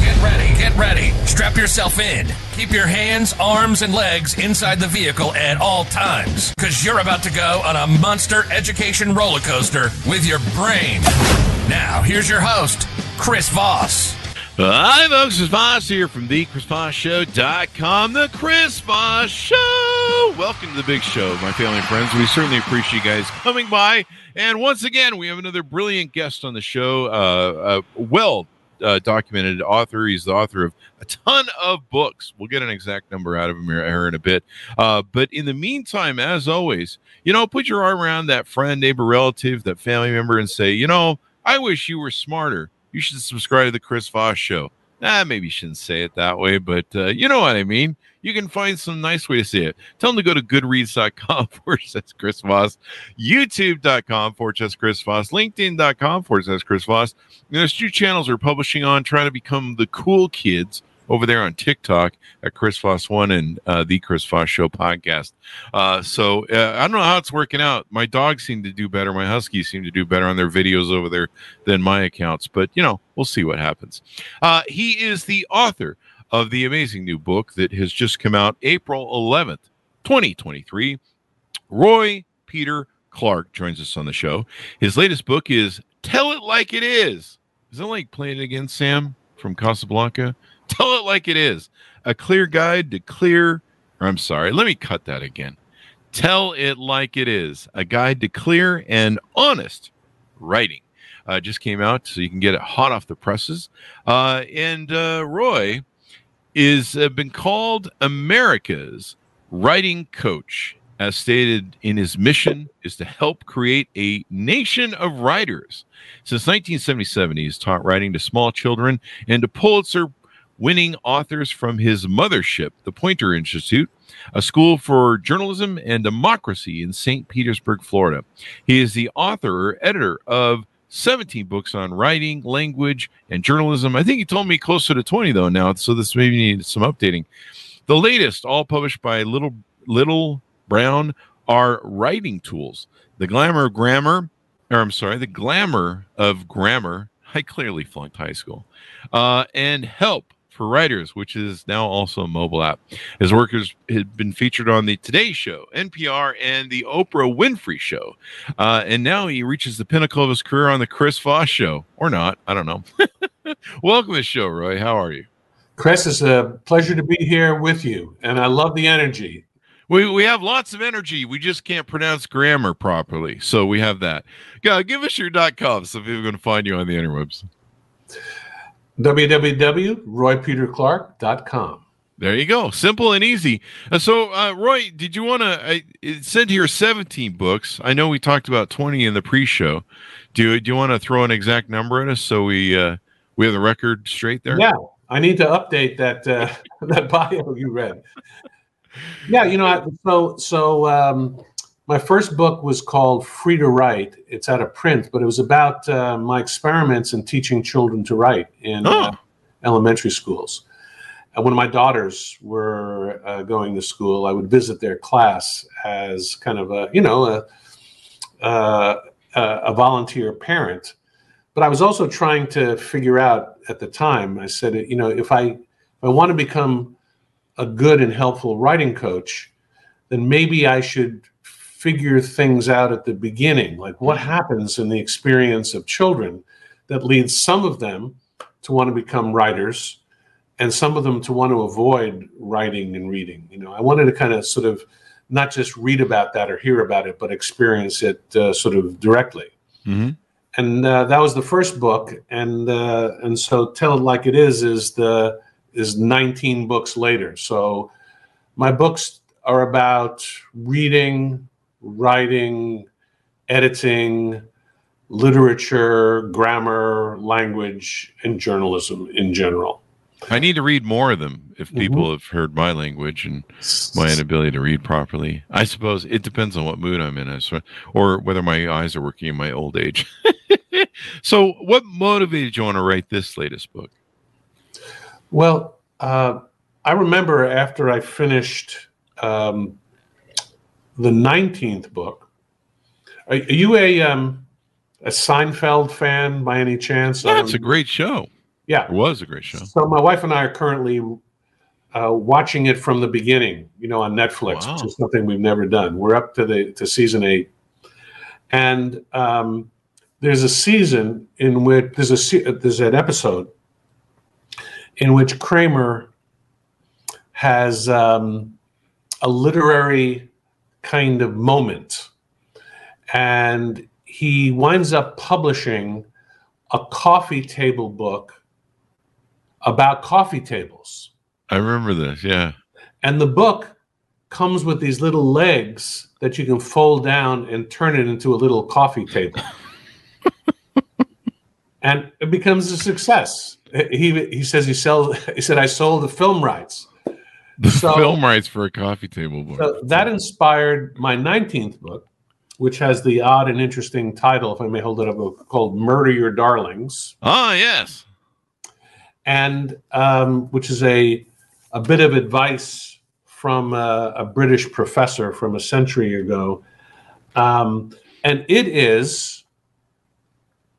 Get ready. Strap yourself in. Keep your hands, arms, and legs inside the vehicle at all times, because you're about to go on a monster education roller coaster with your brain. Now, here's your host, Chris Voss. Hi, folks. It's Voss here from thechrisvossshow.com. The Chris Voss Show. Welcome to the big show, my family and friends. We certainly appreciate you guys coming by. And once again, we have another brilliant guest on the show. Documented author. He's the author of a ton of books. We'll get an exact number out of him here in a bit. But in the meantime, as always, put your arm around that friend, neighbor, relative, that family member and say, I wish you were smarter. You should subscribe to the Chris Voss Show. Maybe you shouldn't say it that way, but you know what I mean. You can find some nice way to say it. Tell them to go to goodreads.com/Chris Voss, youtube.com/Chris Voss, linkedin.com/Chris Voss. There's two channels we're publishing on, trying to become the cool kids over there on TikTok at Chris Voss One and the Chris Voss Show podcast. I don't know how it's working out. My dogs seem to do better. My huskies seem to do better on their videos over there than my accounts. But, we'll see what happens. He is the author of the amazing new book that has just come out April 11th, 2023. Roy Peter Clark joins us on the show. His latest book is Tell It Like It Is. Is it like playing it again, Sam, from Casablanca? Tell It Like It Is. A clear guide to clear... Or I'm sorry, let me cut that again. Tell It Like It Is. A guide to clear and honest writing. Just came out, so you can get it hot off the presses. Roy... is been called America's writing coach, as stated in his mission is to help create a nation of writers. Since 1977, he's taught writing to small children and to Pulitzer-winning authors from his mothership, the Poynter Institute, a school for journalism and democracy in St. Petersburg, Florida. He is the author or editor of 17 books on writing, language, and journalism. I think he told me closer to 20, though, now, so this maybe needs some updating. The latest, all published by Little Brown, are Writing Tools. The Glamour of Grammar. I clearly flunked high school. And Help for Writers, which is now also a mobile app. His work has been featured on the Today Show, NPR, and the Oprah Winfrey Show. And now he reaches the pinnacle of his career on the Chris Voss Show, or not. I don't know. Welcome to the show, Roy. How are you? Chris, it's a pleasure to be here with you, and I love the energy. We have lots of energy. We just can't pronounce grammar properly, so we have that. Give us your .com so people can find you on the interwebs. www.roypeterclark.com. There you go. Simple and easy. Roy, did you want to send here 17 books? I know we talked about 20 in the pre-show. Do you want to throw an exact number at us so we have the record straight there? Yeah, I need to update that that bio you read. Yeah, my first book was called Free to Write. It's out of print, but it was about my experiments in teaching children to write in elementary schools. And when my daughters were going to school, I would visit their class as kind of a volunteer parent. But I was also trying to figure out at the time, I said, if I want to become a good and helpful writing coach, then maybe I should figure things out at the beginning, like what happens in the experience of children that leads some of them to want to become writers and some of them to want to avoid writing and reading. I wanted to kind of sort of not just read about that or hear about it, but experience it sort of directly. Mm-hmm. And that was the first book. And so Tell It Like It is 19 books later. So my books are about reading, writing, editing, literature, grammar, language, and journalism in general. I need to read more of them if people have heard my language and my inability to read properly. I suppose it depends on what mood I'm in, or whether my eyes are working in my old age. So what motivated you want to write this latest book? Well, I remember after I finished the 19th book. Are you a Seinfeld fan by any chance? Yeah, it's a great show. Yeah. It was a great show. So my wife and I are currently watching it from the beginning, you know, on Netflix, which is something we've never done. We're up to season 8. And there's a season in which there's an episode in which Kramer has a literary kind of moment. And he winds up publishing a coffee table book about coffee tables. I remember this, yeah. And the book comes with these little legs that you can fold down and turn it into a little coffee table. And it becomes a success. He says he said, I sold the film rights. Film rights for a coffee table book. So that inspired my 19th book, which has the odd and interesting title, if I may hold it up, called Murder Your Darlings. Oh, yes. And which is a bit of advice from a British professor from a century ago. And it is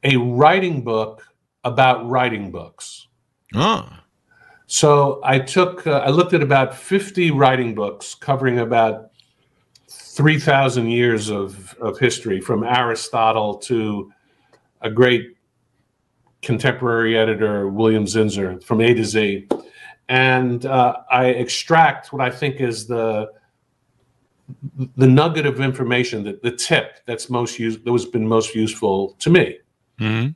a writing book about writing books. Ah. So I looked at about 50 writing books covering about 3,000 years of history, from Aristotle to a great contemporary editor, William Zinzer, from A to Z. And I extract what I think is the nugget of information, the tip that has been most useful to me. Mm-hmm.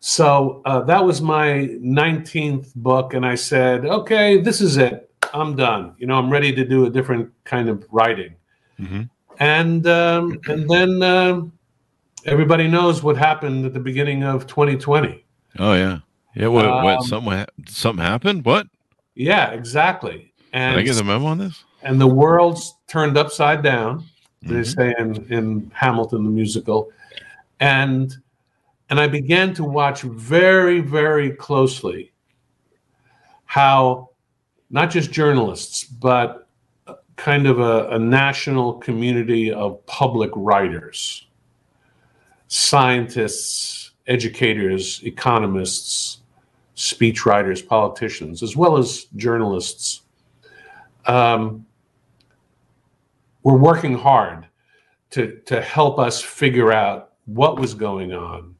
So that was my 19th book, and I said, okay, this is it. I'm done. You know, I'm ready to do a different kind of writing. Mm-hmm. And then everybody knows what happened at the beginning of 2020. Oh, yeah. Yeah, what something happened? What? Yeah, exactly. And did I get a memo on this? And the world's turned upside down, they say in Hamilton, the musical. And I began to watch very, very closely how not just journalists, but kind of a national community of public writers, scientists, educators, economists, speechwriters, politicians, as well as journalists, were working hard to help us figure out what was going on,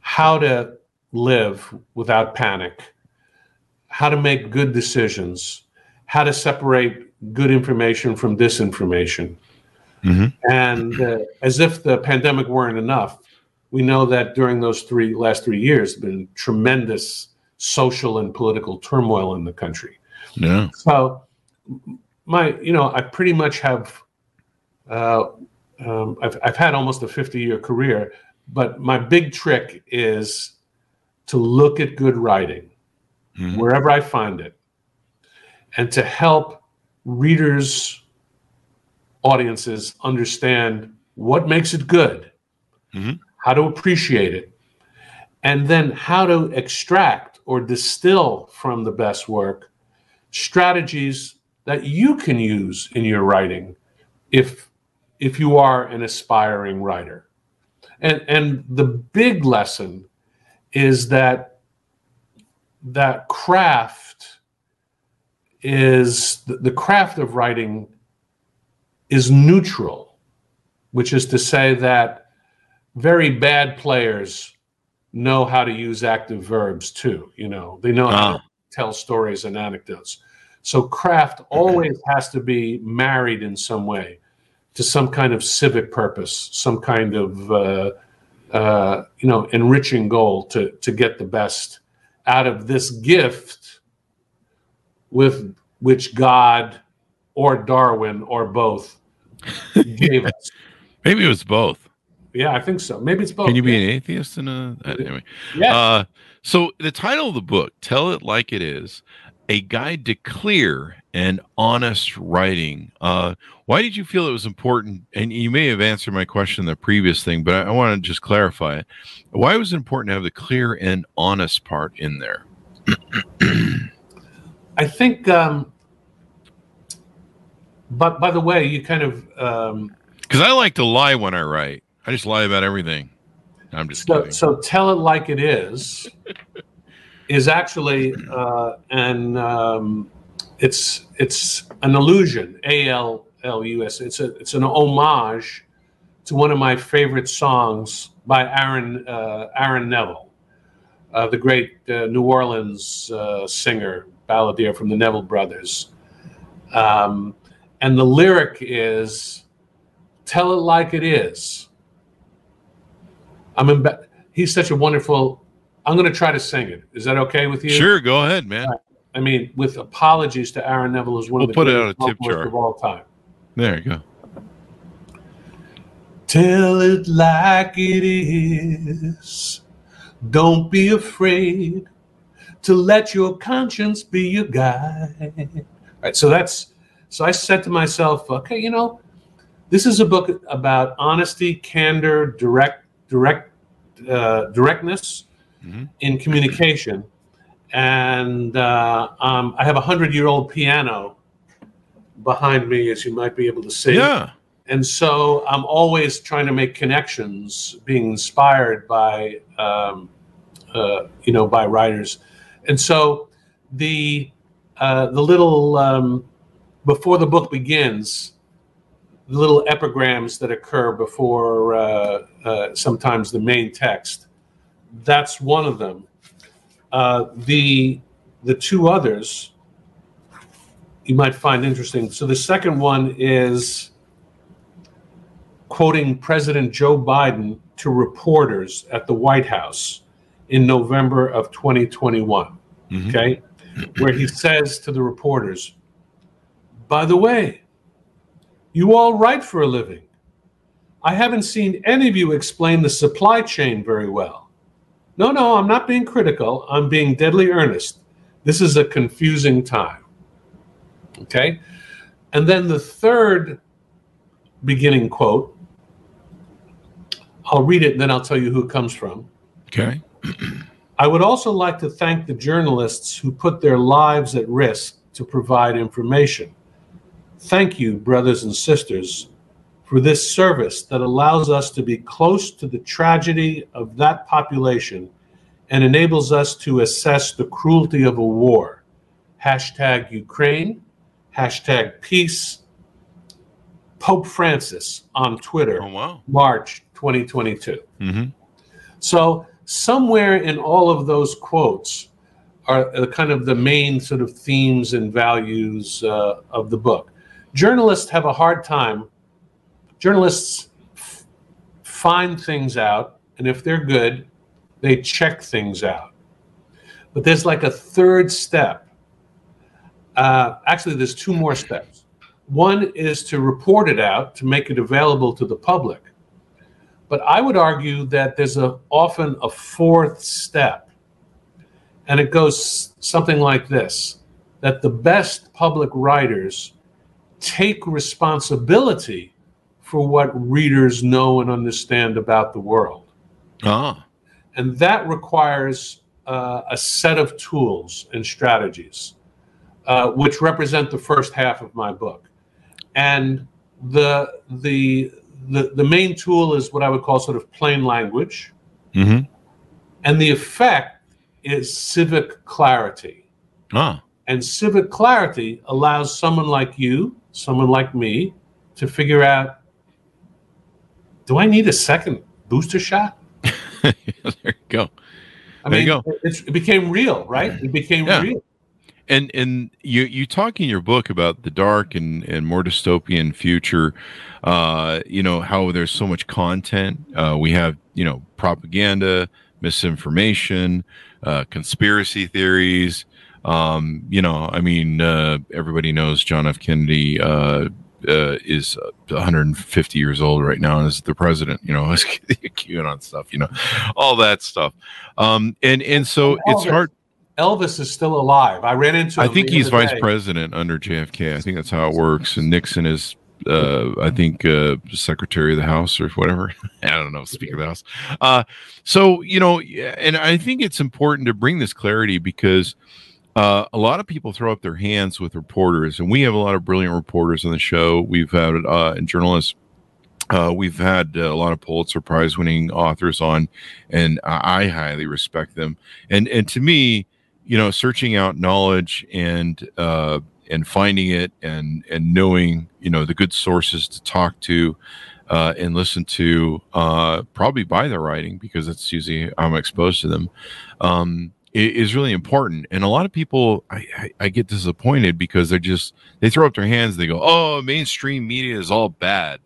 how to live without panic, how to make good decisions, how to separate good information from disinformation. Mm-hmm. And as if the pandemic weren't enough, we know that during those last three years, there's been tremendous social and political turmoil in the country. Yeah. So I pretty much have, I've had almost a 50-year career, but my big trick is to look at good writing wherever I find it, and to help readers, audiences understand what makes it good, how to appreciate it, and then how to extract or distill from the best work strategies that you can use in your writing if you are an aspiring writer. And the big lesson is that craft is the craft of writing is neutral, which is to say that very bad players know how to use active verbs too. You know, they know how to tell stories and anecdotes. So craft always has to be married in some way to some kind of civic purpose, some kind of enriching goal to get the best out of this gift, with which God or Darwin or both gave us. Maybe it was both. Yeah, I think so. Maybe it's both. Can you be an atheist and a anyway? Yeah. So the title of the book, "Tell It Like It Is: A Guide to Clear and Honest Writing." Why did you feel it was important? And you may have answered my question in the previous thing, but I want to just clarify it. Why was it important to have the clear and honest part in there? I think, but by the way, you kind of, because I like to lie when I write. I just lie about everything. I'm just kidding. So tell it like it is. Is actually it's an allusion, A-L-L-U-S. It's an homage to one of my favorite songs by Aaron Neville, the great New Orleans singer, balladeer from the Neville Brothers. And the lyric is, "Tell it like it is." He's such a wonderful. I'm going to try to sing it. Is that okay with you? Sure, go ahead, man. Right. I mean, with apologies to Aaron Neville, is one of the greatest vocalists of all time. There you go. Tell it like it is. Don't be afraid to let your conscience be your guide. All right, so I said to myself, okay, this is a book about honesty, candor, directness. Mm-hmm. In communication, and I have a 100-year-old piano behind me, as you might be able to see. Yeah. And so I'm always trying to make connections, being inspired by, by writers. And so the little before the book begins, the little epigrams that occur before sometimes the main text. That's one of them. The two others you might find interesting. So the second one is quoting President Joe Biden to reporters at the White House in November of 2021, mm-hmm. Okay, where he says to the reporters, "By the way, you all write for a living. I haven't seen any of you explain the supply chain very well. No, I'm not being critical. I'm being deadly earnest. This is a confusing time." Okay? And then the third beginning quote, I'll read it and then I'll tell you who it comes from. Okay. "I would also like to thank the journalists who put their lives at risk to provide information. Thank you, brothers and sisters, for this service that allows us to be close to the tragedy of that population and enables us to assess the cruelty of a war. Hashtag Ukraine, hashtag peace." Pope Francis on Twitter, oh, wow. March 2022. Mm-hmm. So somewhere in all of those quotes are kind of the main sort of themes and values of the book. Journalists have a hard time. Journalists find things out, and if they're good, they check things out. But there's like a third step. Actually, there's two more steps. One is to report it out, to make it available to the public. But I would argue that there's often a fourth step, and it goes something like this, that the best public writers take responsibility for what readers know and understand about the world. Ah. And that requires a set of tools and strategies, which represent the first half of my book. And the main tool is what I would call sort of plain language. Mm-hmm. And the effect is civic clarity. Ah. And civic clarity allows someone like you, someone like me, to figure out, do I need a second booster shot? There you go. It became real, right? It became real. And you talk in your book about the dark and more dystopian future, how there's so much content. We have, propaganda, misinformation, conspiracy theories. Everybody knows John F. Kennedy is 150 years old right now and is the president, you know, QAnon stuff, you know, all that stuff. And so it's hard. Elvis is still alive. I ran into him. I think he's vice president under JFK. I think that's how it works. And Nixon is, I think, secretary of the House or whatever. I don't know, Speaker of the House. So, you know, and I think it's important to bring this clarity because a lot of people throw up their hands with reporters, and we have a lot of brilliant reporters on the show. We've had and journalists. We've had a lot of Pulitzer Prize winning authors on, and I highly respect them. And to me, you know, searching out knowledge and finding it and knowing, you know, the good sources to talk to and listen to, probably by their writing, because that's usually how I'm exposed to them, is really important. And a lot of people, I get disappointed because they throw up their hands and they go, oh, mainstream media is all bad.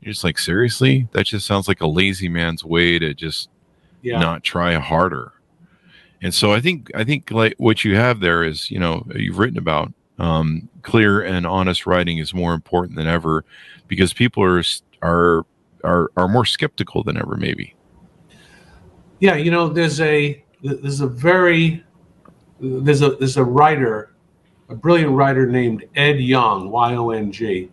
You're just like, seriously? That just sounds like a lazy man's way to just not try harder. And so I think like what you have there is, you know, you've written about clear and honest writing is more important than ever because people are more skeptical than ever, maybe. Yeah, you know, there's a writer, a brilliant writer named Ed Yong, Y-O-N-G,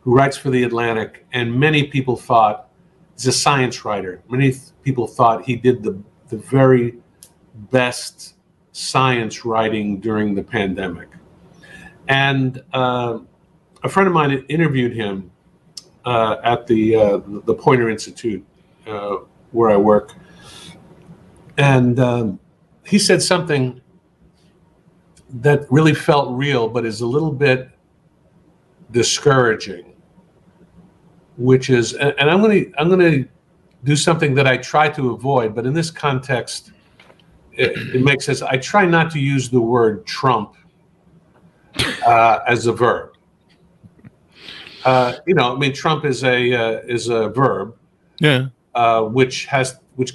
who writes for The Atlantic, and many people thought he's a science writer. Many people thought he did the very best science writing during the pandemic. And a friend of mine interviewed him at the Poynter Institute where I work, and he said something that really felt real, but is a little bit discouraging. Which is, and I'm going to do something that I try to avoid, but in this context, it makes sense. I try not to use the word Trump as a verb. You know, I mean, Trump is a verb, which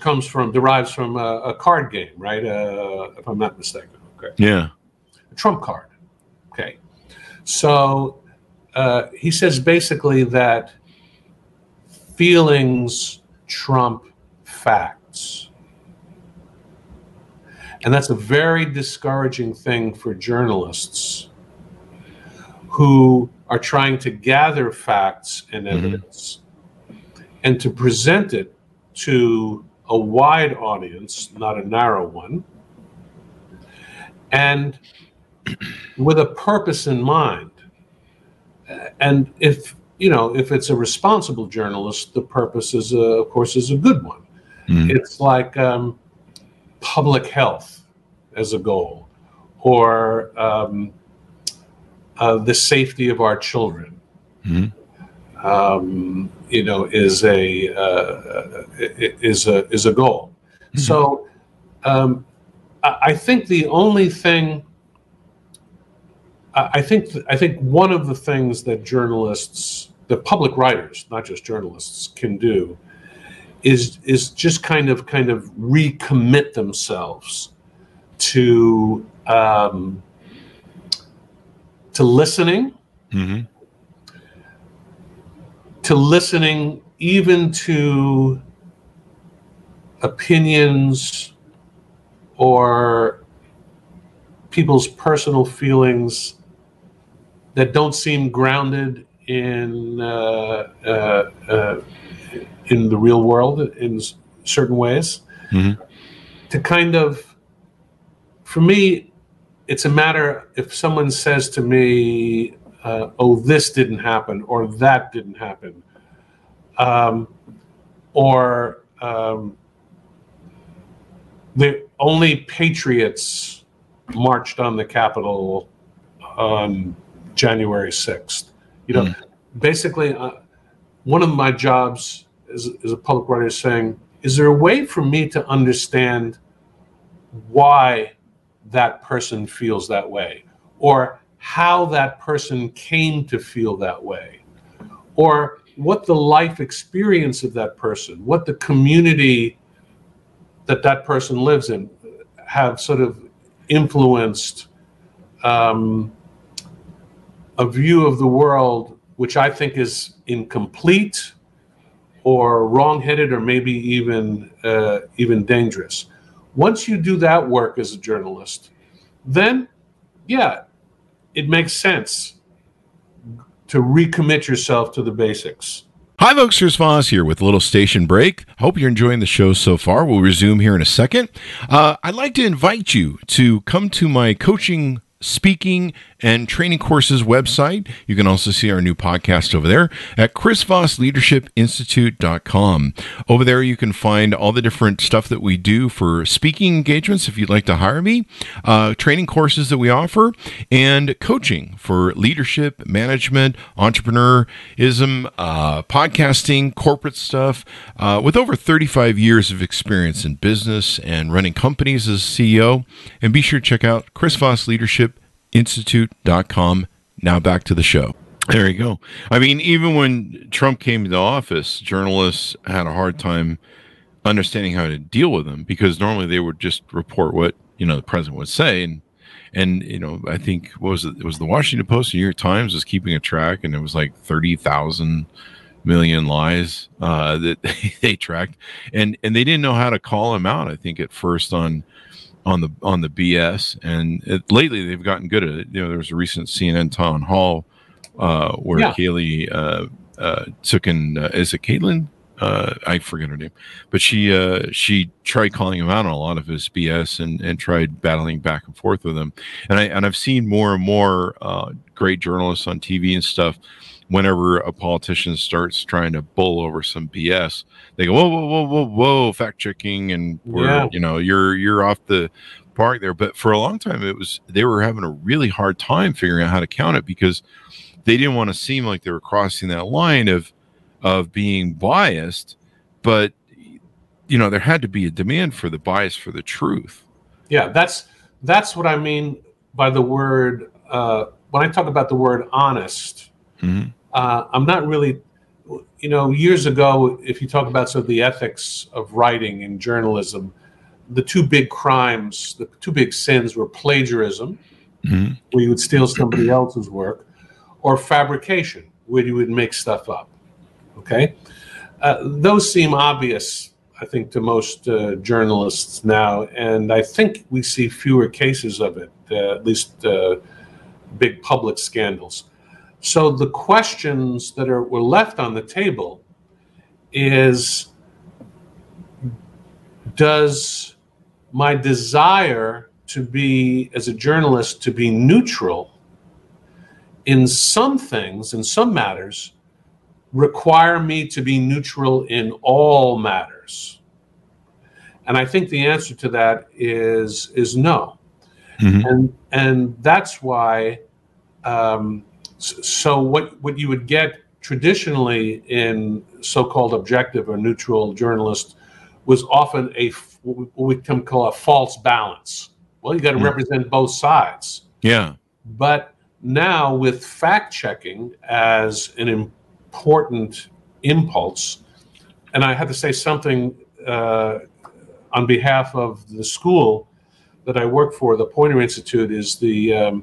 comes from derives from a card game, right? If I'm not mistaken, okay. Yeah, a trump card. Okay, so he says basically that feelings trump facts. And that's a very discouraging thing for journalists who are trying to gather facts and evidence and to present it to a wide audience, not a narrow one, and with a purpose in mind. And if it's a responsible journalist, the purpose is, of course, is a good one. It's like public health as a goal, or the safety of our children. You know, is a goal. So I think the only thing. I think one of the things that journalists, the public writers, not just journalists, can do, is just kind of recommit themselves to listening, even to opinions or people's personal feelings that don't seem grounded in the real world in certain ways. To kind of, for me, it's a matter if someone says to me, "Oh, this didn't happen," or "That didn't happen," or the only patriots marched on the Capitol on January 6th. You know, basically, one of my jobs as a public writer is saying, is there a way for me to understand why that person feels that way, or how that person came to feel that way, or what the life experience of that person, what the community that person lives in have sort of influenced a view of the world which I think is incomplete or wrong-headed or maybe even dangerous. Once you do that work as a journalist, then, yeah, it makes sense to recommit yourself to the basics. Hi, folks. Chris Voss here with a little station break. Hope you're enjoying the show so far. We'll resume here in a second. I'd like to invite you to come to my coaching, speaking, and training courses website. You can also see our new podcast over there at chrisvossleadershipinstitute.com. Over there, you can find all the different stuff that we do for speaking engagements, if you'd like to hire me, training courses that we offer, and coaching for leadership, management, entrepreneurism, podcasting, corporate stuff, with over 35 years of experience in business and running companies as CEO. And be sure to check out Chris Voss Leadership Institute.com. Now back to the show. There you go. I mean, even when Trump came into office, journalists had a hard time understanding how to deal with him, because normally they would just report what, you know, the president would say. And you know, I think, what was it? It was the Washington Post, New York Times was keeping a track, and it was like 30,000 million lies that they tracked, and they didn't know how to call him out. I think at first on the BS, and lately they've gotten good at it. You know, there was a recent CNN town hall where Kaylee took in, is it Caitlin? I forget her name, but she tried calling him out on a lot of his BS and tried battling back and forth with him. And I've seen more and more great journalists on TV and stuff. Whenever a politician starts trying to bull over some BS, they go, whoa, whoa, whoa, whoa, whoa, fact checking, and you know, you're off the park there. But for a long time, they were having a really hard time figuring out how to count it, because they didn't want to seem like they were crossing that line of being biased. But you know, there had to be a demand for the bias for the truth. Yeah, that's what I mean by the word when I talk about the word honest. Mm-hmm. I'm not really, you know, years ago, if you talk about sort of the ethics of writing and journalism, the two big crimes, the two big sins were plagiarism, mm-hmm. where you would steal somebody else's work, or fabrication, where you would make stuff up. Okay? Those seem obvious, I think, to most journalists now, and I think we see fewer cases of it, at least big public scandals. So the questions that were left on the table is, does my desire to be, as a journalist, to be neutral in some things, in some matters, require me to be neutral in all matters? And I think the answer to that is no. Mm-hmm. And that's why... So what you would get traditionally in so-called objective or neutral journalist was often what we call a false balance. Well, you got to represent both sides. Yeah. But now with fact-checking as an important impulse, and I have to say something on behalf of the school that I work for, the Poynter Institute, is the...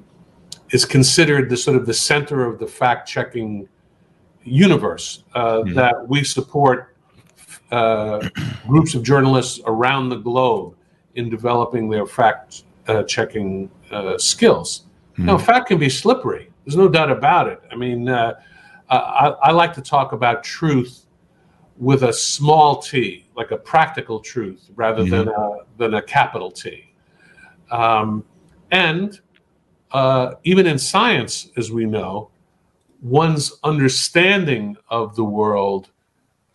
is considered the sort of the center of the fact-checking universe, that we support groups of journalists around the globe in developing their fact-checking skills. Mm-hmm. Now, fact can be slippery. There's no doubt about it. I mean, I like to talk about truth with a small t, like a practical truth, rather than a capital T. Even in science, as we know, one's understanding of the world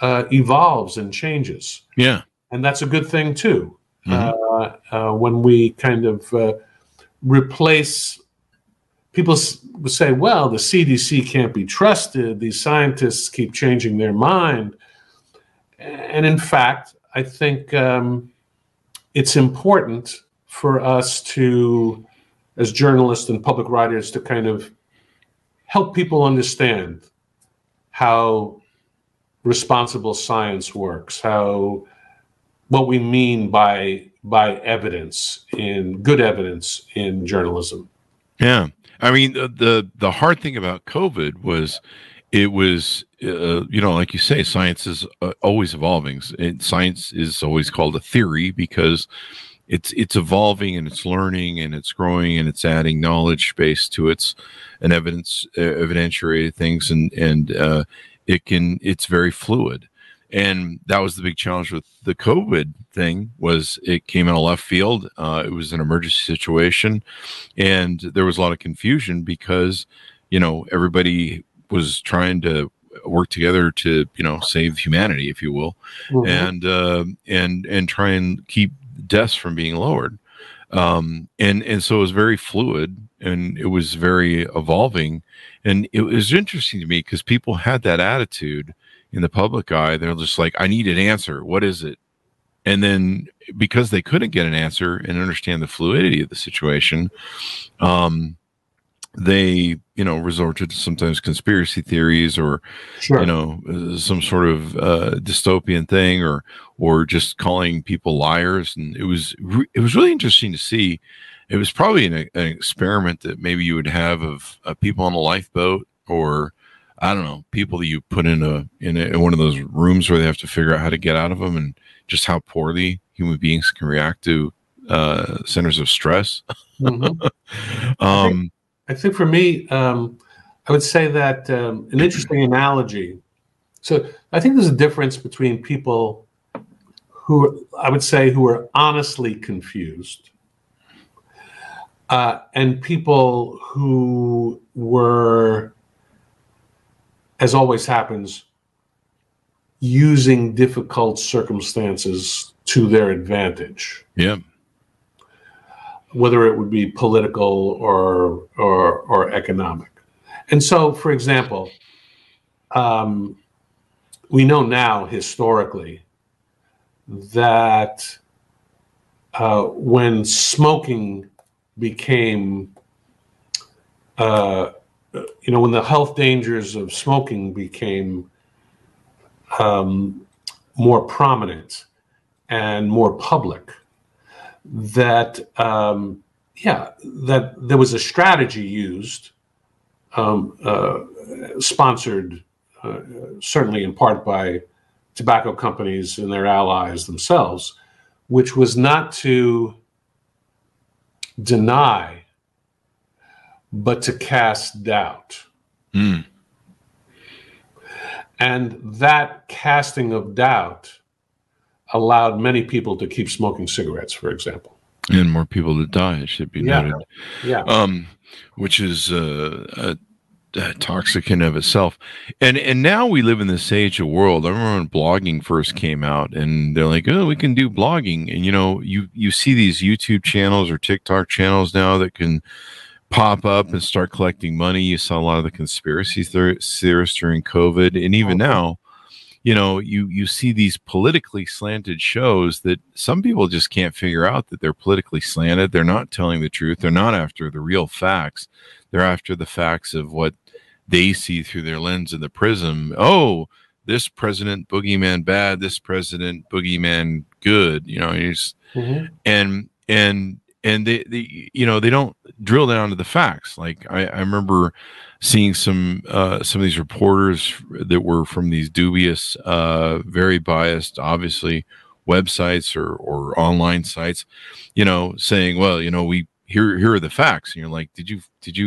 evolves and changes. Yeah. And that's a good thing, too, when we kind of replace... People would say, well, the CDC can't be trusted. These scientists keep changing their mind. And in fact, I think it's important for us to... as journalists and public writers, to kind of help people understand how responsible science works, how what we mean by evidence, in good evidence in journalism. Yeah, I mean the hard thing about COVID was it was, like you say, science is always evolving. And science is always called a theory because it's evolving and it's learning and it's growing and it's adding knowledge base to its and evidentiary things, and it's very fluid. And that was the big challenge with the COVID thing, was it came in a left field. It was an emergency situation, and there was a lot of confusion because, everybody was trying to work together to, save humanity, if you will, mm-hmm. and try and keep deaths from being lowered. And so it was very fluid, and it was very evolving. And it was interesting to me because people had that attitude in the public eye. They're just like, I need an answer. What is it? And then because they couldn't get an answer and understand the fluidity of the situation, they, resorted to sometimes conspiracy theories or, sure. Some sort of dystopian thing or just calling people liars. And it was really interesting to see. It was probably an experiment that maybe you would have of people on a lifeboat, or I don't know, people that you put in one of those rooms where they have to figure out how to get out of them, and just how poorly human beings can react to centers of stress. Mm-hmm. I think for me, I would say that an interesting analogy. So I think there's a difference between people who are honestly confused and people who were, as always happens, using difficult circumstances to their advantage. Yeah. Whether it would be political or economic. And so, for example, we know now historically that when smoking became when the health dangers of smoking became more prominent and more public, that there was a strategy used, sponsored certainly in part by tobacco companies and their allies themselves, which was not to deny but to cast doubt. Mm. And that casting of doubt allowed many people to keep smoking cigarettes, for example. And more people to die, it should be noted. Yeah. Which is toxic in of itself. And now we live in this age of world. I remember when blogging first came out, and they're like, oh, we can do blogging. And, you see these YouTube channels or TikTok channels now that can pop up and start collecting money. You saw a lot of the conspiracy theorists during COVID, and even now, you see these politically slanted shows that some people just can't figure out that they're politically slanted. They're not telling the truth. They're not after the real facts. They're after the facts of what they see through their lens of the prism. Oh, this president boogeyman bad. This president boogeyman good. Mm-hmm. And they they don't drill down to the facts. Like I remember seeing some of these reporters that were from these dubious, very biased, obviously, websites or online sites, saying, well, here are the facts. And you're like, did you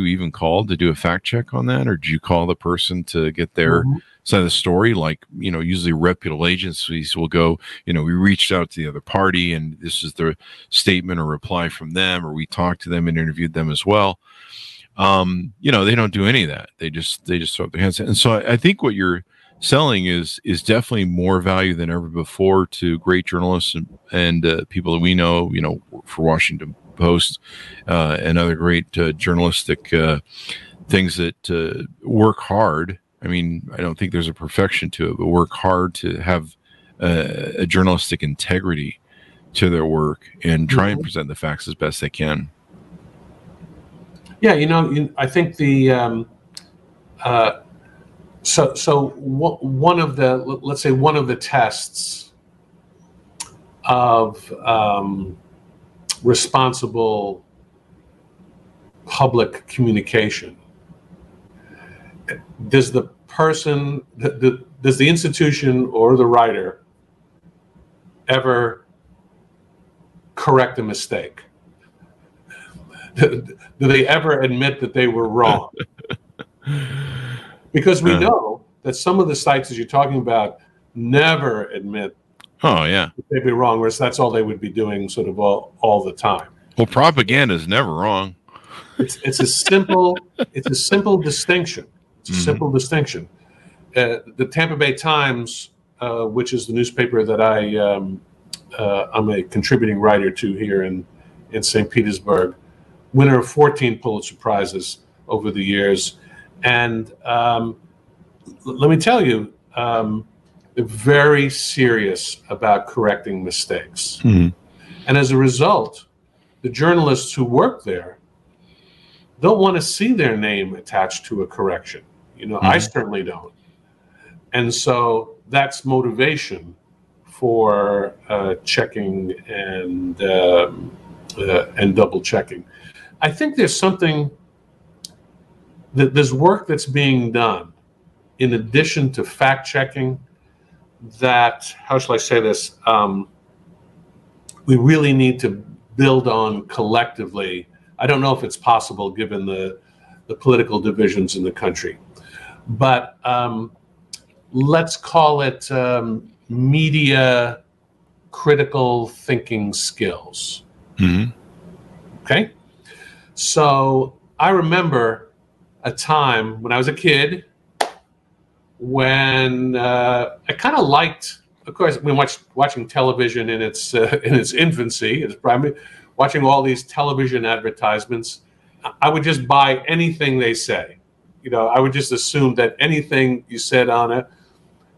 even call to do a fact check on that? Or did you call the person to get their mm-hmm. side of the story? Like, usually reputable agencies will go, we reached out to the other party and this is the statement or reply from them, or we talked to them and interviewed them as well. They don't do any of that. They just throw up their hands. And so I think what you're selling is definitely more value than ever before to great journalists and people that we know, for Washington Post and other great journalistic things that work hard. I mean, I don't think there's a perfection to it, but work hard to have a journalistic integrity to their work and try and present the facts as best they can. Yeah, I think the one of the tests of responsible public communication. Does the person, does the institution or the writer ever correct a mistake? Do they ever admit that they were wrong? Because we know that some of the sites that you're talking about never admit that they'd be wrong, whereas that's all they would be doing sort of all the time. Well, propaganda is never wrong. It's a simple distinction. It's a simple distinction. The Tampa Bay Times, which is the newspaper that I'm a contributing writer to here in St. Petersburg, winner of 14 Pulitzer Prizes over the years. And let me tell you, they're very serious about correcting mistakes. And as a result, the journalists who work there don't want to see their name attached to a correction. You know, I certainly don't. And so that's motivation for checking and double checking. I think there's something that there's work that's being done in addition to fact checking that, how shall I say this? We really need to build on collectively. I don't know if it's possible given the political divisions in the country, but let's call it media critical thinking skills. Okay. So I remember a time when I was a kid when I kind of liked, of course, we watching television in its infancy, its primary, watching all these television advertisements. I would just buy anything they say. You know, I would just assume that anything you said on it,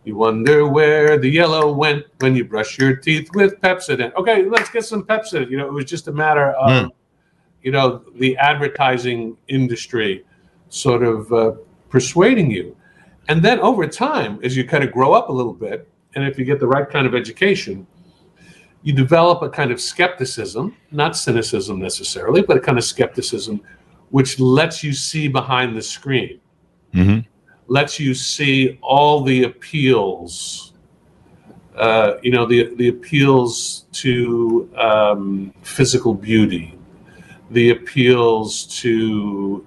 you wonder where the yellow went when you brush your teeth with Pepsodent. Okay, let's get some Pepsodent. You know, it was just a matter of, you know, the advertising industry sort of persuading you. And then over time, as you kind of grow up a little bit, and if you get the right kind of education, you develop a kind of skepticism, not cynicism necessarily, but a kind of skepticism which lets you see behind the screen, lets you see all the appeals, you know, the appeals to physical beauty, the appeals to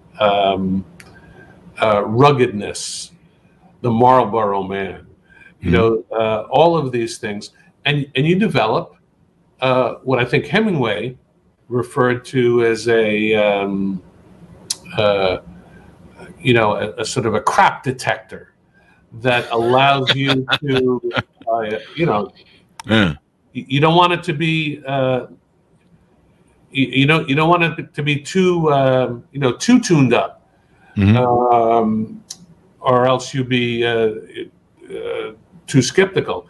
ruggedness, the Marlboro Man, you know, all of these things. And you develop what I think Hemingway referred to as a, you know, a sort of a crap detector that allows you to, you know, you don't want it to be, you don't want it to be too, you know, too tuned up, or else you'd be too skeptical.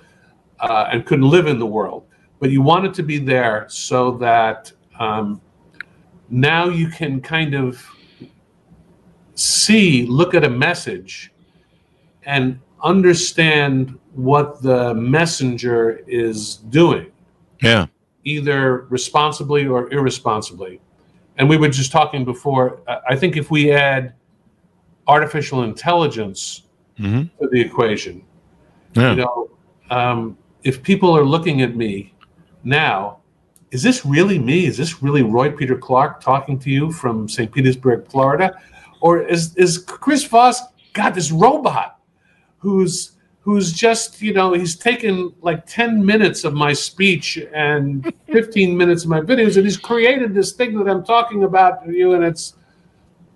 And couldn't live in the world, but you want it to be there so that now you can kind of see, look at a message and understand what the messenger is doing, either responsibly or irresponsibly. And we were just talking before, I think if we add artificial intelligence to the equation, you know, if people are looking at me now, is this really me? Is this really Roy Peter Clark talking to you from St. Petersburg, Florida? Or is Chris Voss got this robot who's just, you know, he's taken like 10 minutes of my speech and 15 minutes of my videos, and he's created this thing that I'm talking about to you, and it's,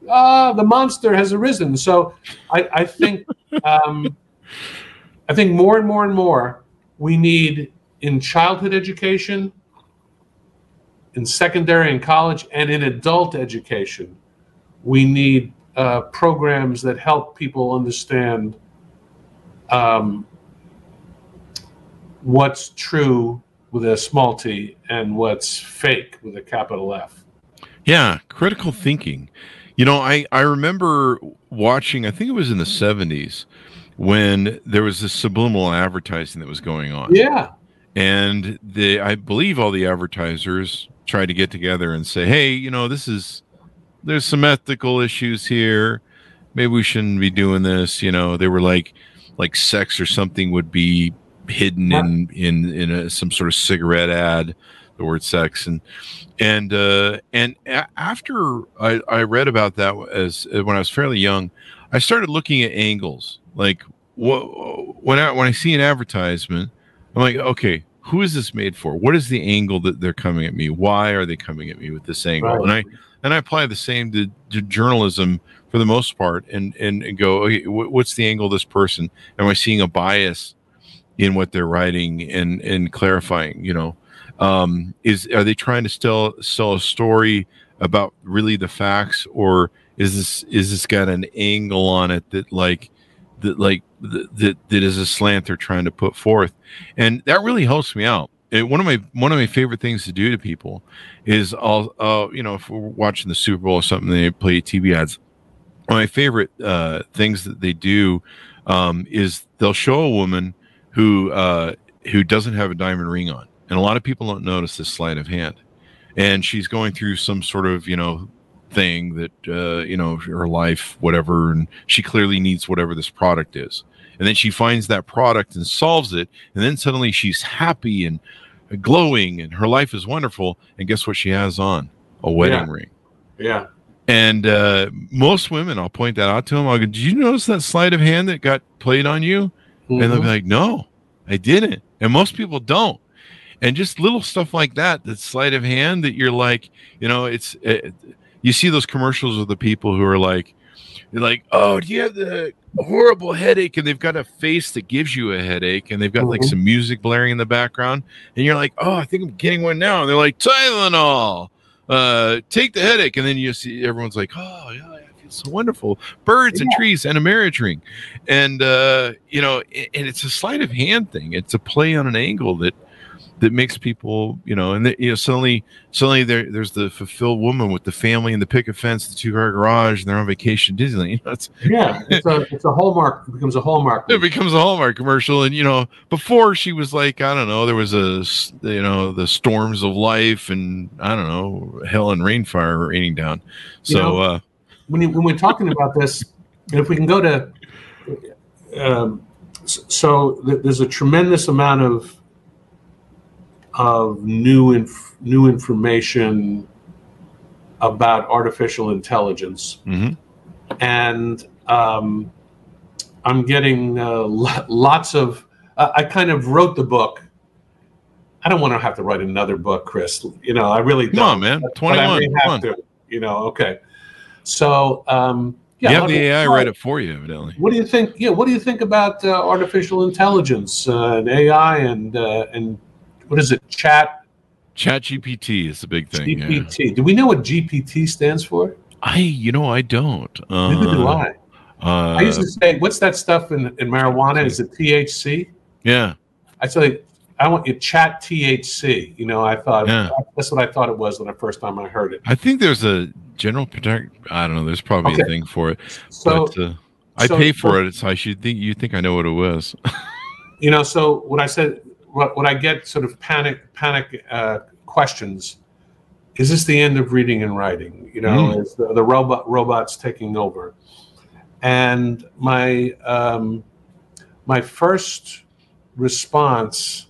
the monster has arisen. So I think, I think more and more and more we need in childhood education, in secondary and college, and in adult education, we need programs that help people understand what's true with a small t and what's fake with a capital F. Yeah, critical thinking. You know, I remember watching, I think it was in the 70s, when there was this subliminal advertising that was going on. Yeah. And I believe all the advertisers tried to get together and say, hey, you know, there's some ethical issues here. maybe we shouldn't be doing this. You know, they were like sex or something would be hidden in some sort of cigarette ad, the word sex. And after I read about that when I was fairly young, I started looking at angles. Like when I see an advertisement, I'm like, okay, who is this made for? What is the angle that they're coming at me? Why are they coming at me with this angle? Right. And I apply the same to journalism for the most part, and go, okay, what's the angle of this person? Am I seeing a bias in what they're writing and clarifying? You know, are they trying to sell a story about really the facts, or is this got an angle on it that is a slant they're trying to put forth? And that really helps me out. And one of my favorite things to do to people is if we're watching the Super Bowl or something, they play TV ads. One of my favorite things that they do is they'll show a woman who doesn't have a diamond ring on, and a lot of people don't notice this sleight of hand. And she's going through some sort of thing that her life, whatever, and she clearly needs whatever this product is, and then she finds that product and solves it, and then suddenly she's happy and glowing and her life is wonderful, and guess what she has on? A wedding ring. Yeah. And most women, I'll point that out to them. I'll go, did you notice that sleight of hand that got played on you? Mm-hmm. And they'll be like, no, I didn't. And most people don't. And just little stuff like that sleight of hand that you're like, it's you see those commercials of the people who are like, you're like, oh, do you have the horrible headache? And they've got a face that gives you a headache, and they've got like some music blaring in the background, and you're like, oh, I think I'm getting one now. And they're like, Tylenol, take the headache. And then you see everyone's like, oh yeah, I feel so wonderful. Birds and trees and a marriage ring. And and it's a sleight of hand thing. It's a play on an angle that makes people, suddenly there's the fulfilled woman with the family and the picket fence, the two-car garage, and they're on vacation to Disneyland. It's a hallmark. It becomes a hallmark. It becomes a hallmark commercial, and before she was like, I don't know, there was the storms of life, and I don't know, hell and rainfire were raining down. So when we're talking about this, and if we can go to, there's a tremendous amount of new information about artificial intelligence. Mm-hmm. And I'm getting lots of, I kind of wrote the book. I don't want to have to write another book, Chris. I really don't. Come on, man. 21. I may have to, okay. So, you have the AI write it for you, evidently. What do you think? Yeah. What do you think about artificial intelligence and AI and what is it? ChatGPT is the big thing. GPT. Yeah. Do we know what GPT stands for? I don't. Neither do I. I used to say, what's that stuff in marijuana? Is it THC? Yeah. I said, I want you to chat THC. I thought that's what I thought it was when the first time I heard it. I think there's a general protect. I don't know. There's probably a thing for it. So, but I pay for it, so I should think you think I know what it was. So when I said. When I get sort of panic questions, is this the end of reading and writing? Is the robots taking over? And my my first response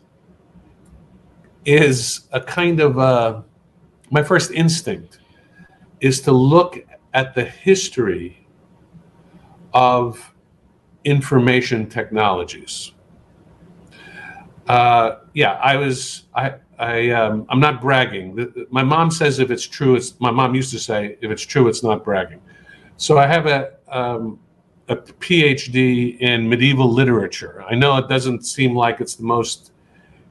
is a kind of my first instinct is to look at the history of information technologies. I'm not bragging. My mom says if it's true, my mom used to say, if it's true, it's not bragging. So I have a PhD in medieval literature. I know it doesn't seem like it's the most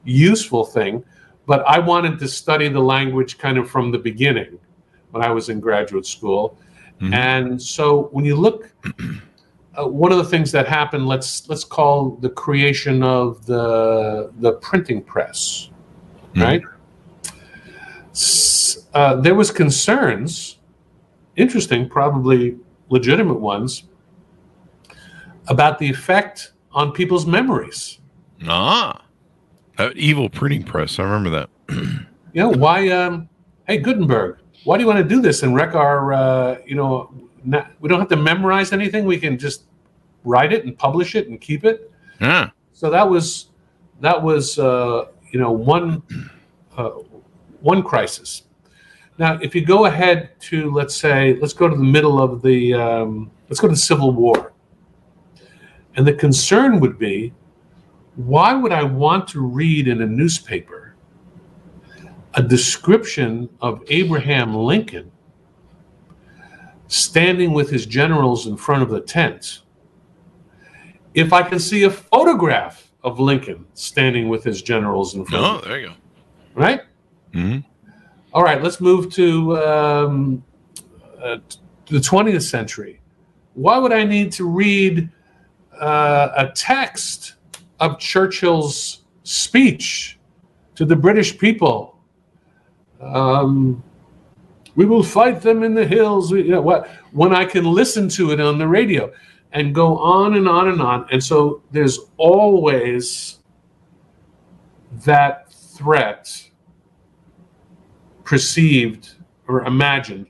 useful thing, but I wanted to study the language kind of from the beginning when I was in graduate school. Mm-hmm. And so when you look, one of the things that happened, let's call the creation of the printing press, right? There was concerns, interesting, probably legitimate ones, about the effect on people's memories. That evil printing press, I remember that. Why, hey Gutenberg, why do you want to do this and wreck our we don't have to memorize anything. We can just write it and publish it and keep it. Yeah. So that was one crisis. Now, if you go ahead to, let's go to the middle of the, let's go to the Civil War. And the concern would be, why would I want to read in a newspaper a description of Abraham Lincoln standing with his generals in front of the tent if I can see a photograph of Lincoln standing with his generals in front of the tent? Oh, there you go. Right? Mm-hmm. All right, let's move to the 20th century. Why would I need to read a text of Churchill's speech to the British people? We will fight them in the hills. When I can listen to it on the radio, and go on and on and on. And so there's always that threat, perceived or imagined,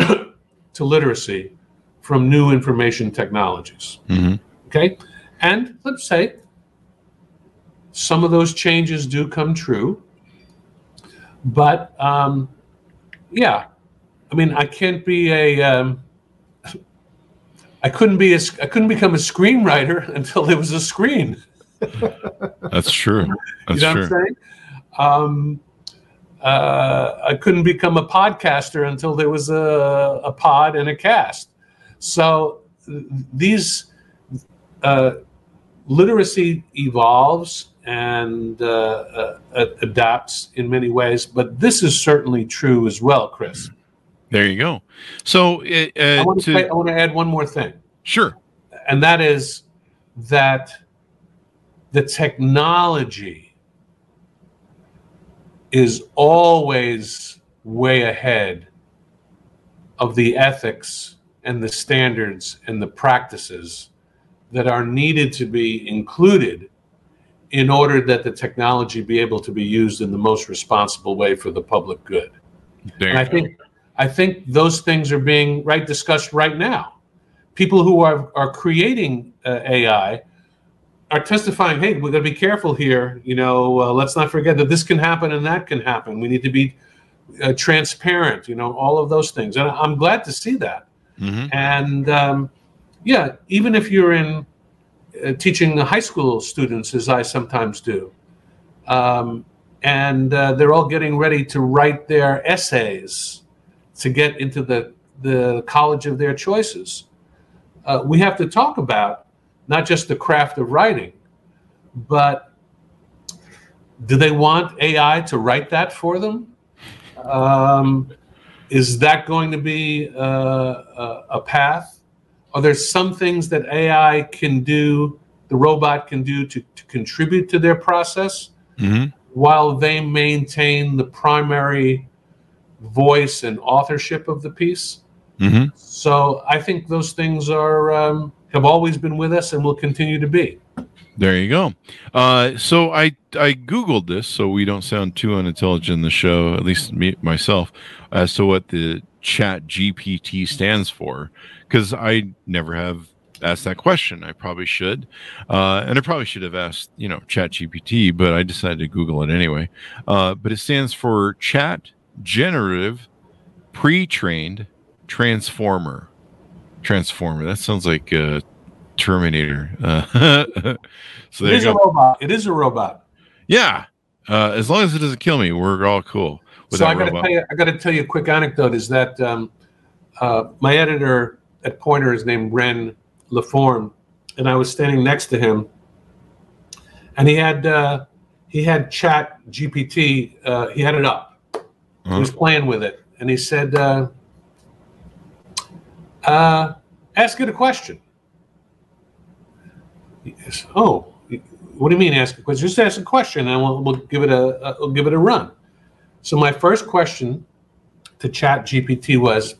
to literacy from new information technologies. Mm-hmm. Okay? And let's say some of those changes do come true. But, I can't be I couldn't become a screenwriter until there was a screen. That's true. That's true. What I'm saying? I couldn't become a podcaster until there was a pod and a cast. So these literacy evolves and adapts in many ways, but this is certainly true as well, Chris. There you go. So I want to add one more thing. Sure. And that is that the technology is always way ahead of the ethics and the standards and the practices that are needed to be included in order that the technology be able to be used in the most responsible way for the public good. And I think those things are being discussed right now. People who are creating AI are testifying, hey, we've got to be careful here. Let's not forget that this can happen and that can happen. We need to be transparent, all of those things. And I'm glad to see that. Mm-hmm. And, even if you're in teaching the high school students, as I sometimes do, and they're all getting ready to write their essays to get into the college of their choices, we have to talk about not just the craft of writing, but do they want AI to write that for them? Is that going to be a path? Are there some things that AI can do, the robot can do to contribute to their process, mm-hmm. while they maintain the primary voice and authorship of the piece? Mm-hmm. So I think those things are... have always been with us and will continue to be. There you go. So I Googled this so we don't sound too unintelligent in the show, at least me, myself, as to what the ChatGPT stands for, because I never have asked that question. I probably should. And I probably should have asked, ChatGPT, but I decided to Google it anyway. But it stands for Chat Generative Pre-Trained Transformer. That sounds like Terminator. So there it is, you go. It is a robot. Yeah. As long as it doesn't kill me, we're all cool. So I got to tell you a quick anecdote. Is that my editor at Poynter is named Ren LaForme, and I was standing next to him, and he had ChatGPT. He had it up. Uh-huh. He was playing with it, and he said, ask it a question. Yes. Oh, what do you mean ask a question? Just ask a question and we'll give it a run. So my first question to ChatGPT was,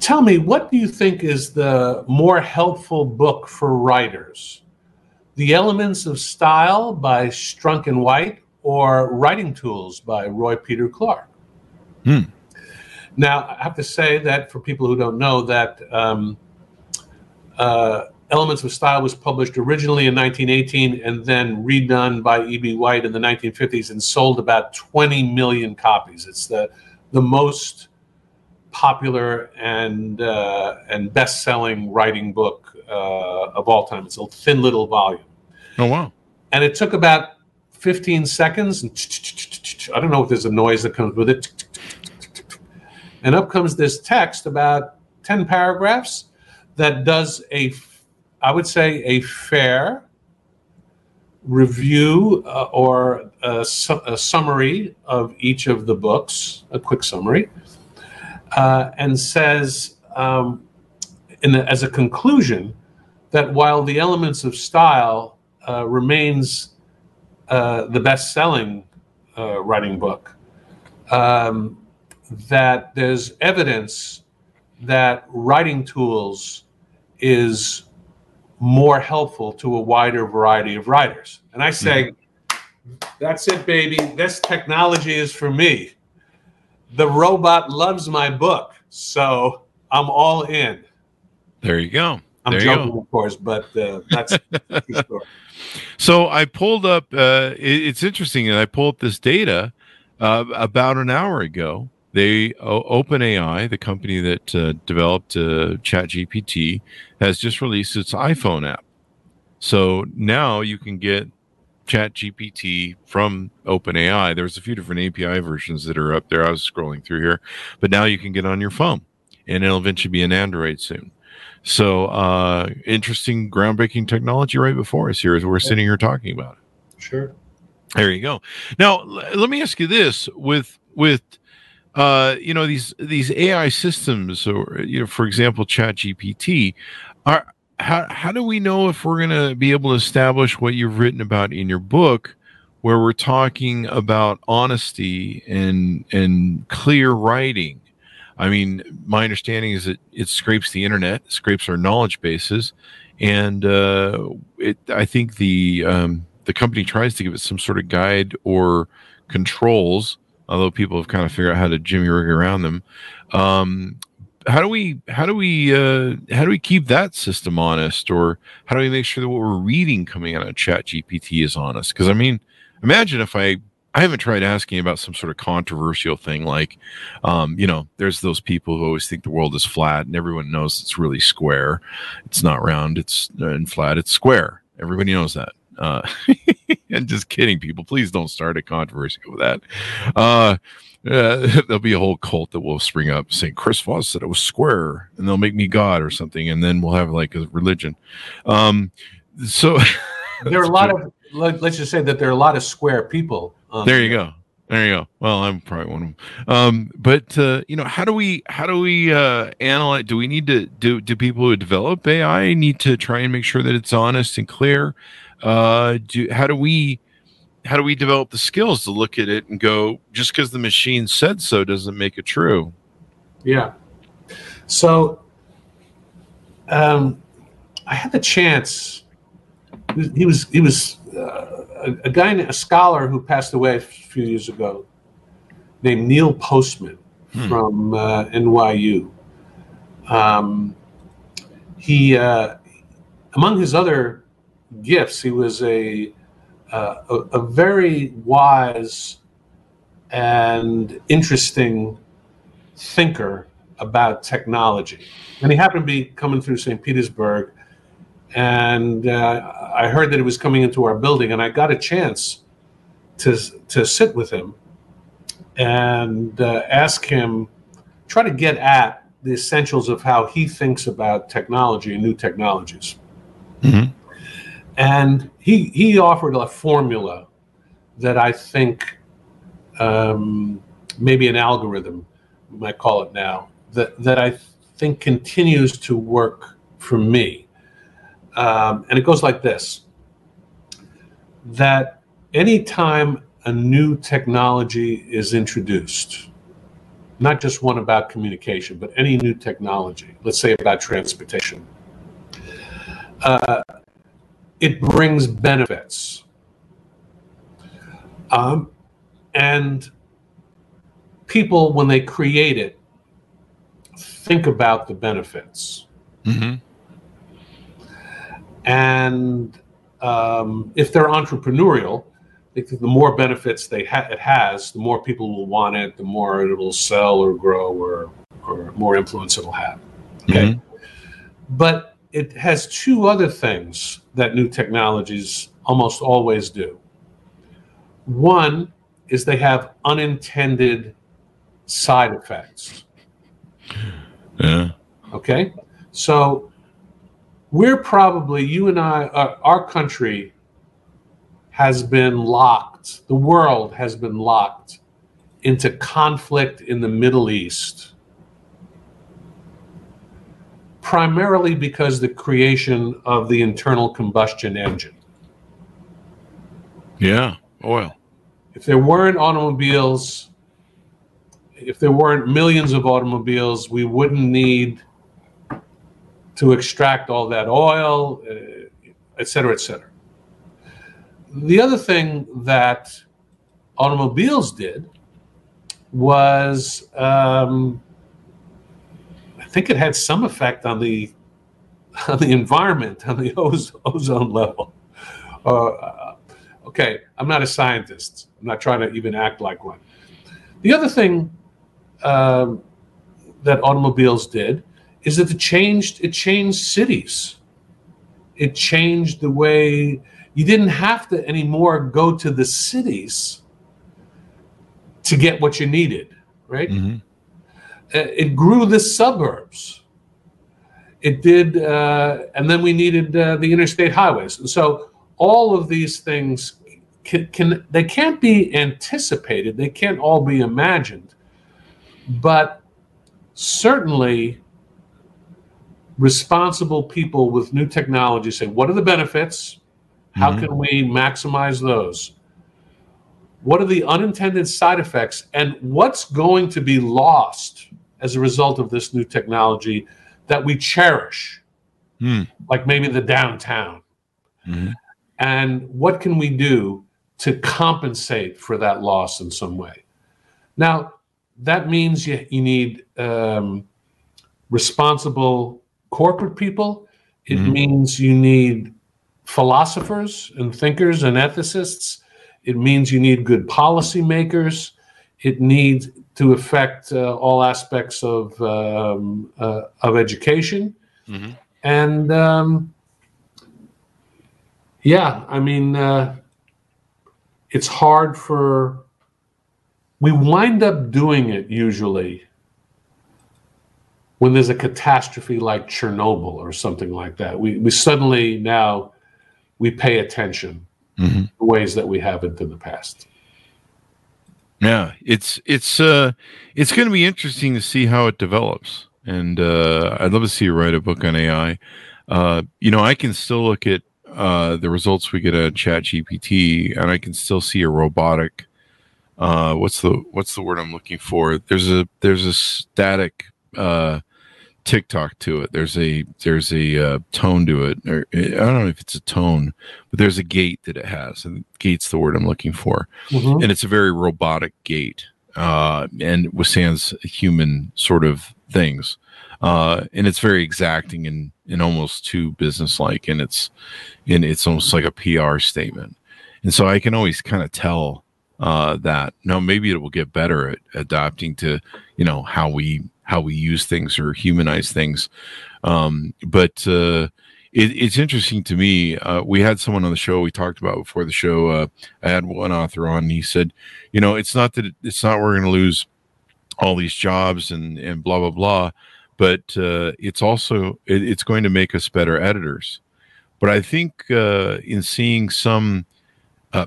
tell me, what do you think is the more helpful book for writers? The Elements of Style by Strunk and White, or Writing Tools by Roy Peter Clark? Hmm. Now, I have to say that for people who don't know that Elements of Style was published originally in 1918 and then redone by E.B. White in the 1950s and sold about 20 million copies. It's the most popular and best-selling writing book of all time. It's a thin little volume. Oh, wow. And it took about 15 seconds. And I don't know if there's a noise that comes with it. And up comes this text, about 10 paragraphs, that does a, I would say, a fair review or a summary of each of the books, a quick summary, and says, as a conclusion, that while The Elements of Style remains the best-selling writing book, that there's evidence that writing tools is more helpful to a wider variety of writers. And I say, that's it, baby. This technology is for me. The robot loves my book, so I'm all in. There you go. I'm joking, of course, but that's the true story. So I pulled up, it's interesting, and I pulled up this data about an hour ago. They OpenAI, the company that developed ChatGPT, has just released its iPhone app. So now you can get ChatGPT from OpenAI. There's a few different API versions that are up there. I was scrolling through here, but now you can get on your phone, and it'll eventually be in Android soon. So interesting, groundbreaking technology right before us here as we're sitting here talking about it. Sure. There you go. Now let me ask you this: with you know, these AI systems, or you know, for example, ChatGPT, how do we know if we're going to be able to establish what you've written about in your book, where we're talking about honesty and clear writing? I mean, my understanding is that it scrapes the internet, scrapes our knowledge bases, and I think the company tries to give it some sort of guide or controls, although people have kind of figured out how to jimmy-rig around them. How do we keep that system honest, or how do we make sure that what we're reading coming out of ChatGPT is honest? Because I mean, imagine if I haven't tried asking about some sort of controversial thing like, you know, there's those people who always think the world is flat, and everyone knows it's really square. It's not round. It's and flat. It's square. Everybody knows that. And just kidding, people. Please don't start a controversy with that. There'll be a whole cult that will spring up saying Chris Voss said it was square, and they'll make me God or something, and then we'll have like a religion. So there are a lot of, let's just say that there are a lot of square people. There you go. There you go. Well, I'm probably one of them. But you know, how do we analyze? Do we need to do people who develop AI need to try and make sure that it's honest and clear? How do we develop the skills to look at it and go, just because the machine said so doesn't make it true? Yeah. So I had the chance. He was a guy, a scholar who passed away a few years ago, named Neil Postman from NYU. He among his other gifts, he was a very wise and interesting thinker about technology, and he happened to be coming through St. Petersburg, and I heard that he was coming into our building, and I got a chance to sit with him and ask him, try to get at the essentials of how he thinks about technology and new technologies. Mm-hmm. And he offered a formula that I think maybe an algorithm, we might call it now, that I think continues to work for me. And it goes like this, that any time a new technology is introduced, not just one about communication, but any new technology, let's say about transportation, it brings benefits. And people, when they create it, think about the benefits. Mm-hmm. And if they're entrepreneurial, I think the more benefits it has, the more people will want it, the more it will sell or grow or more influence it will have. Okay, mm-hmm. But it has two other things that new technologies almost always do. One is they have unintended side effects. Yeah. Okay, so we're probably, you and I, our country has been locked, the world has been locked into conflict in the Middle East, primarily because of the creation of the internal combustion engine. Yeah, oil. If there weren't automobiles, if there weren't millions of automobiles, we wouldn't need to extract all that oil, et cetera, et cetera. The other thing that automobiles did was, I think it had some effect on the environment, on the ozone level. Okay, I'm not a scientist. I'm not trying to even act like one. The other thing that automobiles did is that it changed cities. It changed the way you didn't have to anymore go to the cities to get what you needed, right? Mm-hmm. It grew the suburbs. It did, and then we needed the interstate highways. And so all of these things they can't be anticipated. They can't all be imagined, but certainly responsible people with new technology say, what are the benefits? How mm-hmm. can we maximize those? What are the unintended side effects? And what's going to be lost as a result of this new technology that we cherish? Mm. Like maybe the downtown. Mm-hmm. And what can we do to compensate for that loss in some way? Now, that means you need responsible corporate people. It mm-hmm. means you need philosophers and thinkers and ethicists. It means you need good policymakers. It needs to affect all aspects of education. Mm-hmm. And it's hard for, we wind up doing it usually when there's a catastrophe like Chernobyl or something like that. We suddenly now we pay attention mm-hmm. the ways that we haven't in the past. Yeah, it's going to be interesting to see how it develops, and I'd love to see you write a book on AI. I can still look at the results we get at ChatGPT, and I can still see a robotic. What's the word I'm looking for? There's a static tick-tock to it. There's a tone to it. Or, I don't know if it's a tone, but there's a gait that it has, and gait's the word I'm looking for. Mm-hmm. And it's a very robotic gait, and it withstands human sort of things. And it's very exacting and almost too businesslike, and it's almost like a PR statement. And so I can always kind of tell that now maybe it will get better at adapting to how we use things or humanize things. But it's interesting to me. We had someone on the show we talked about before the show. I had one author on, and he said, it's not we're going to lose all these jobs and blah, blah, blah. But it's also, it's going to make us better editors. But I think in seeing some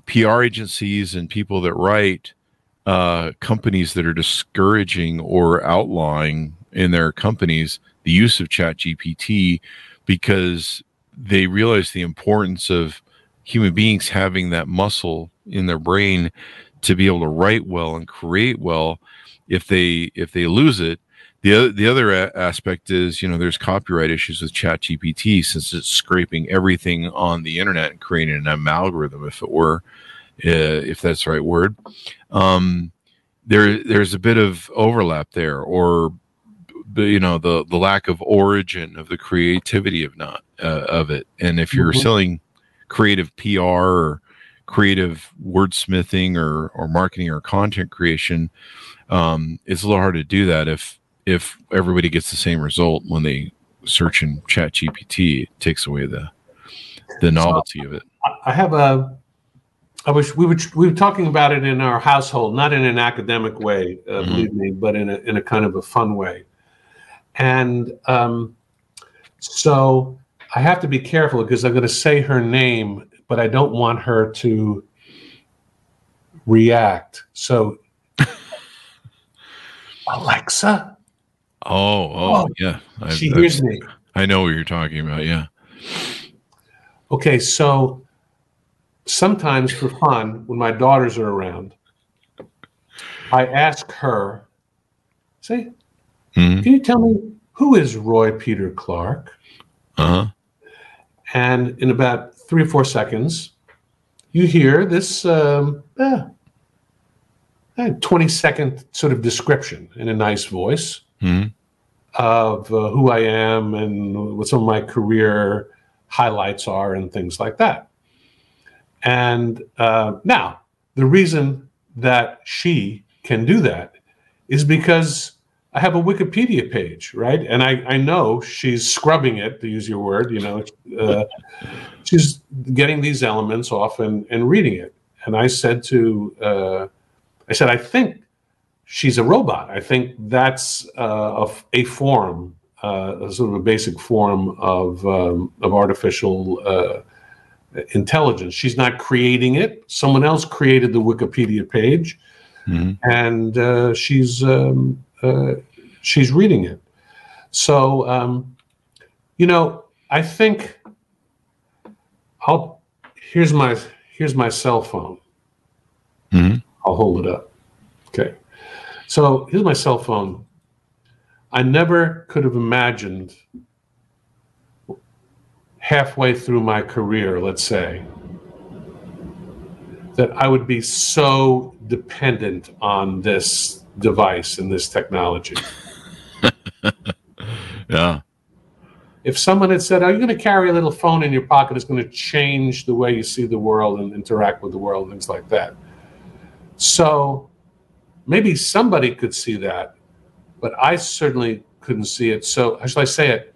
PR agencies and people that write, companies that are discouraging or outlawing in their companies the use of ChatGPT because they realize the importance of human beings having that muscle in their brain to be able to write well and create well. If they lose it, the other aspect is there's copyright issues with ChatGPT since it's scraping everything on the internet and creating an algorithm, if it were. If that's the right word, there's a bit of overlap there, or you know, the lack of origin of the creativity of of it. And if you're selling creative PR or creative wordsmithing or marketing or content creation, it's a little hard to do that if everybody gets the same result when they search in ChatGPT. It takes away the novelty of it. I wish we were talking about it in our household, not in an academic way, believe me, but in a kind of a fun way. And so I have to be careful because I'm going to say her name, but I don't want her to react. So Alexa? Oh, yeah. She hears me. I know what you're talking about, yeah. Okay, so sometimes for fun, when my daughters are around, I ask her, say, can you tell me who is Roy Peter Clark? Uh-huh. And in about 3 or 4 seconds, you hear this 20-second sort of description in a nice voice of who I am and what some of my career highlights are and things like that. And now, the reason that she can do that is because I have a Wikipedia page, right? And I know she's scrubbing it, to use your word, you know. She's getting these elements off and reading it. And I said I said, I think she's a robot. I think that's a form, sort of a basic form of artificial intelligence. She's not creating it. Someone else created the Wikipedia page, and she's reading it. So, you know, I think here's my cell phone. I'll hold it up. Okay. So here's my cell phone. I never could have imagined halfway through my career, let's say, that I would be so dependent on this device and this technology. Yeah. If someone had said, "Are you going to carry a little phone in your pocket? It's going to change the way you see the world and interact with the world," things like that. So maybe somebody could see that, but I certainly couldn't see it. So how shall I say it?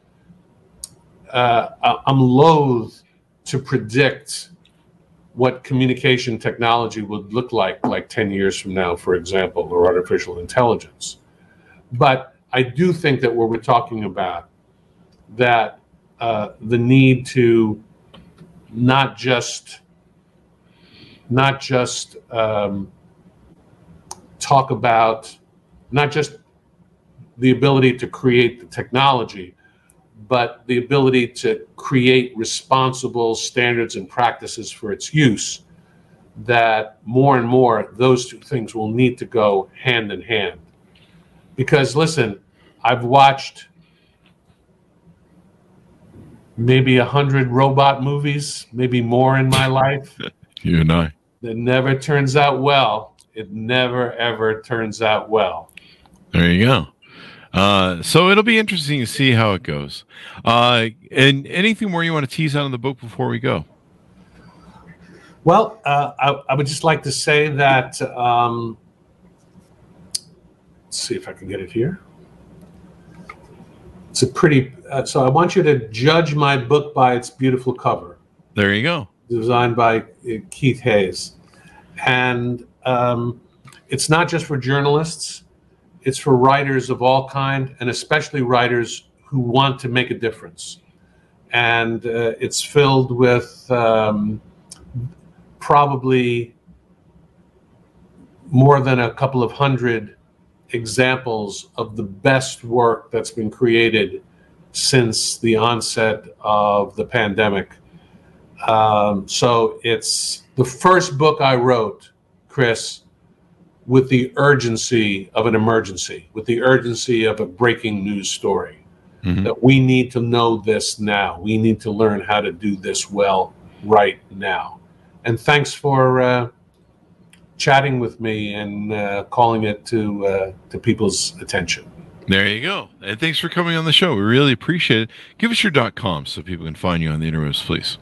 I'm loath to predict what communication technology would look like 10 years from now, for example, or artificial intelligence. But I do think that what we're talking about, that the need to not just talk about not just the ability to create the technology, but the ability to create responsible standards and practices for its use, that more and more those two things will need to go hand in hand. Because listen, I've watched maybe 100 robot movies, maybe more in my life. You and I. That never turns out well. It never, ever turns out well. There you go. So it'll be interesting to see how it goes. And anything more you want to tease out of the book before we go? Well, I would just like to say that, let's see if I can get it here. It's a pretty, so I want you to judge my book by its beautiful cover. There you go. Designed by Keith Hayes. And it's not just for journalists. It's for writers of all kind, and especially writers who want to make a difference. And it's filled with probably more than a couple of hundred examples of the best work that's been created since the onset of the pandemic. So it's the first book I wrote, Chris, with the urgency of an emergency, with the urgency of a breaking news story, that we need to know this now. We need to learn how to do this well right now. And thanks for chatting with me and calling it to people's attention. There you go. And thanks for coming on the show. We really appreciate it. Give us your .com so people can find you on the interwebs, please.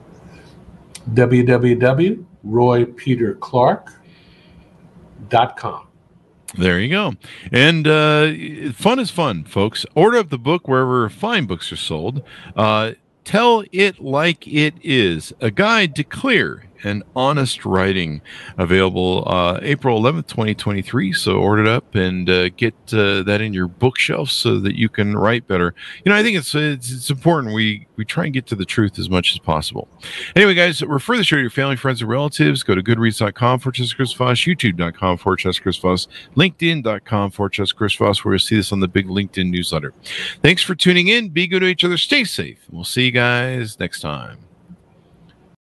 www.roypeterclark.com. There you go. And fun is fun, folks. Order up the book wherever fine books are sold. Tell It Like It Is, a guide to clear and honest writing, available April 11th, 2023. So order it up and get that in your bookshelf so that you can write better. You know, I think it's important we try and get to the truth as much as possible. Anyway, guys, refer the show to your family, friends, and relatives. Go to goodreads.com for Chris Voss, youtube.com for Chris Voss, linkedin.com for Chris Voss, where you'll see this on the big LinkedIn newsletter. Thanks for tuning in. Be good to each other. Stay safe. We'll see you guys next time.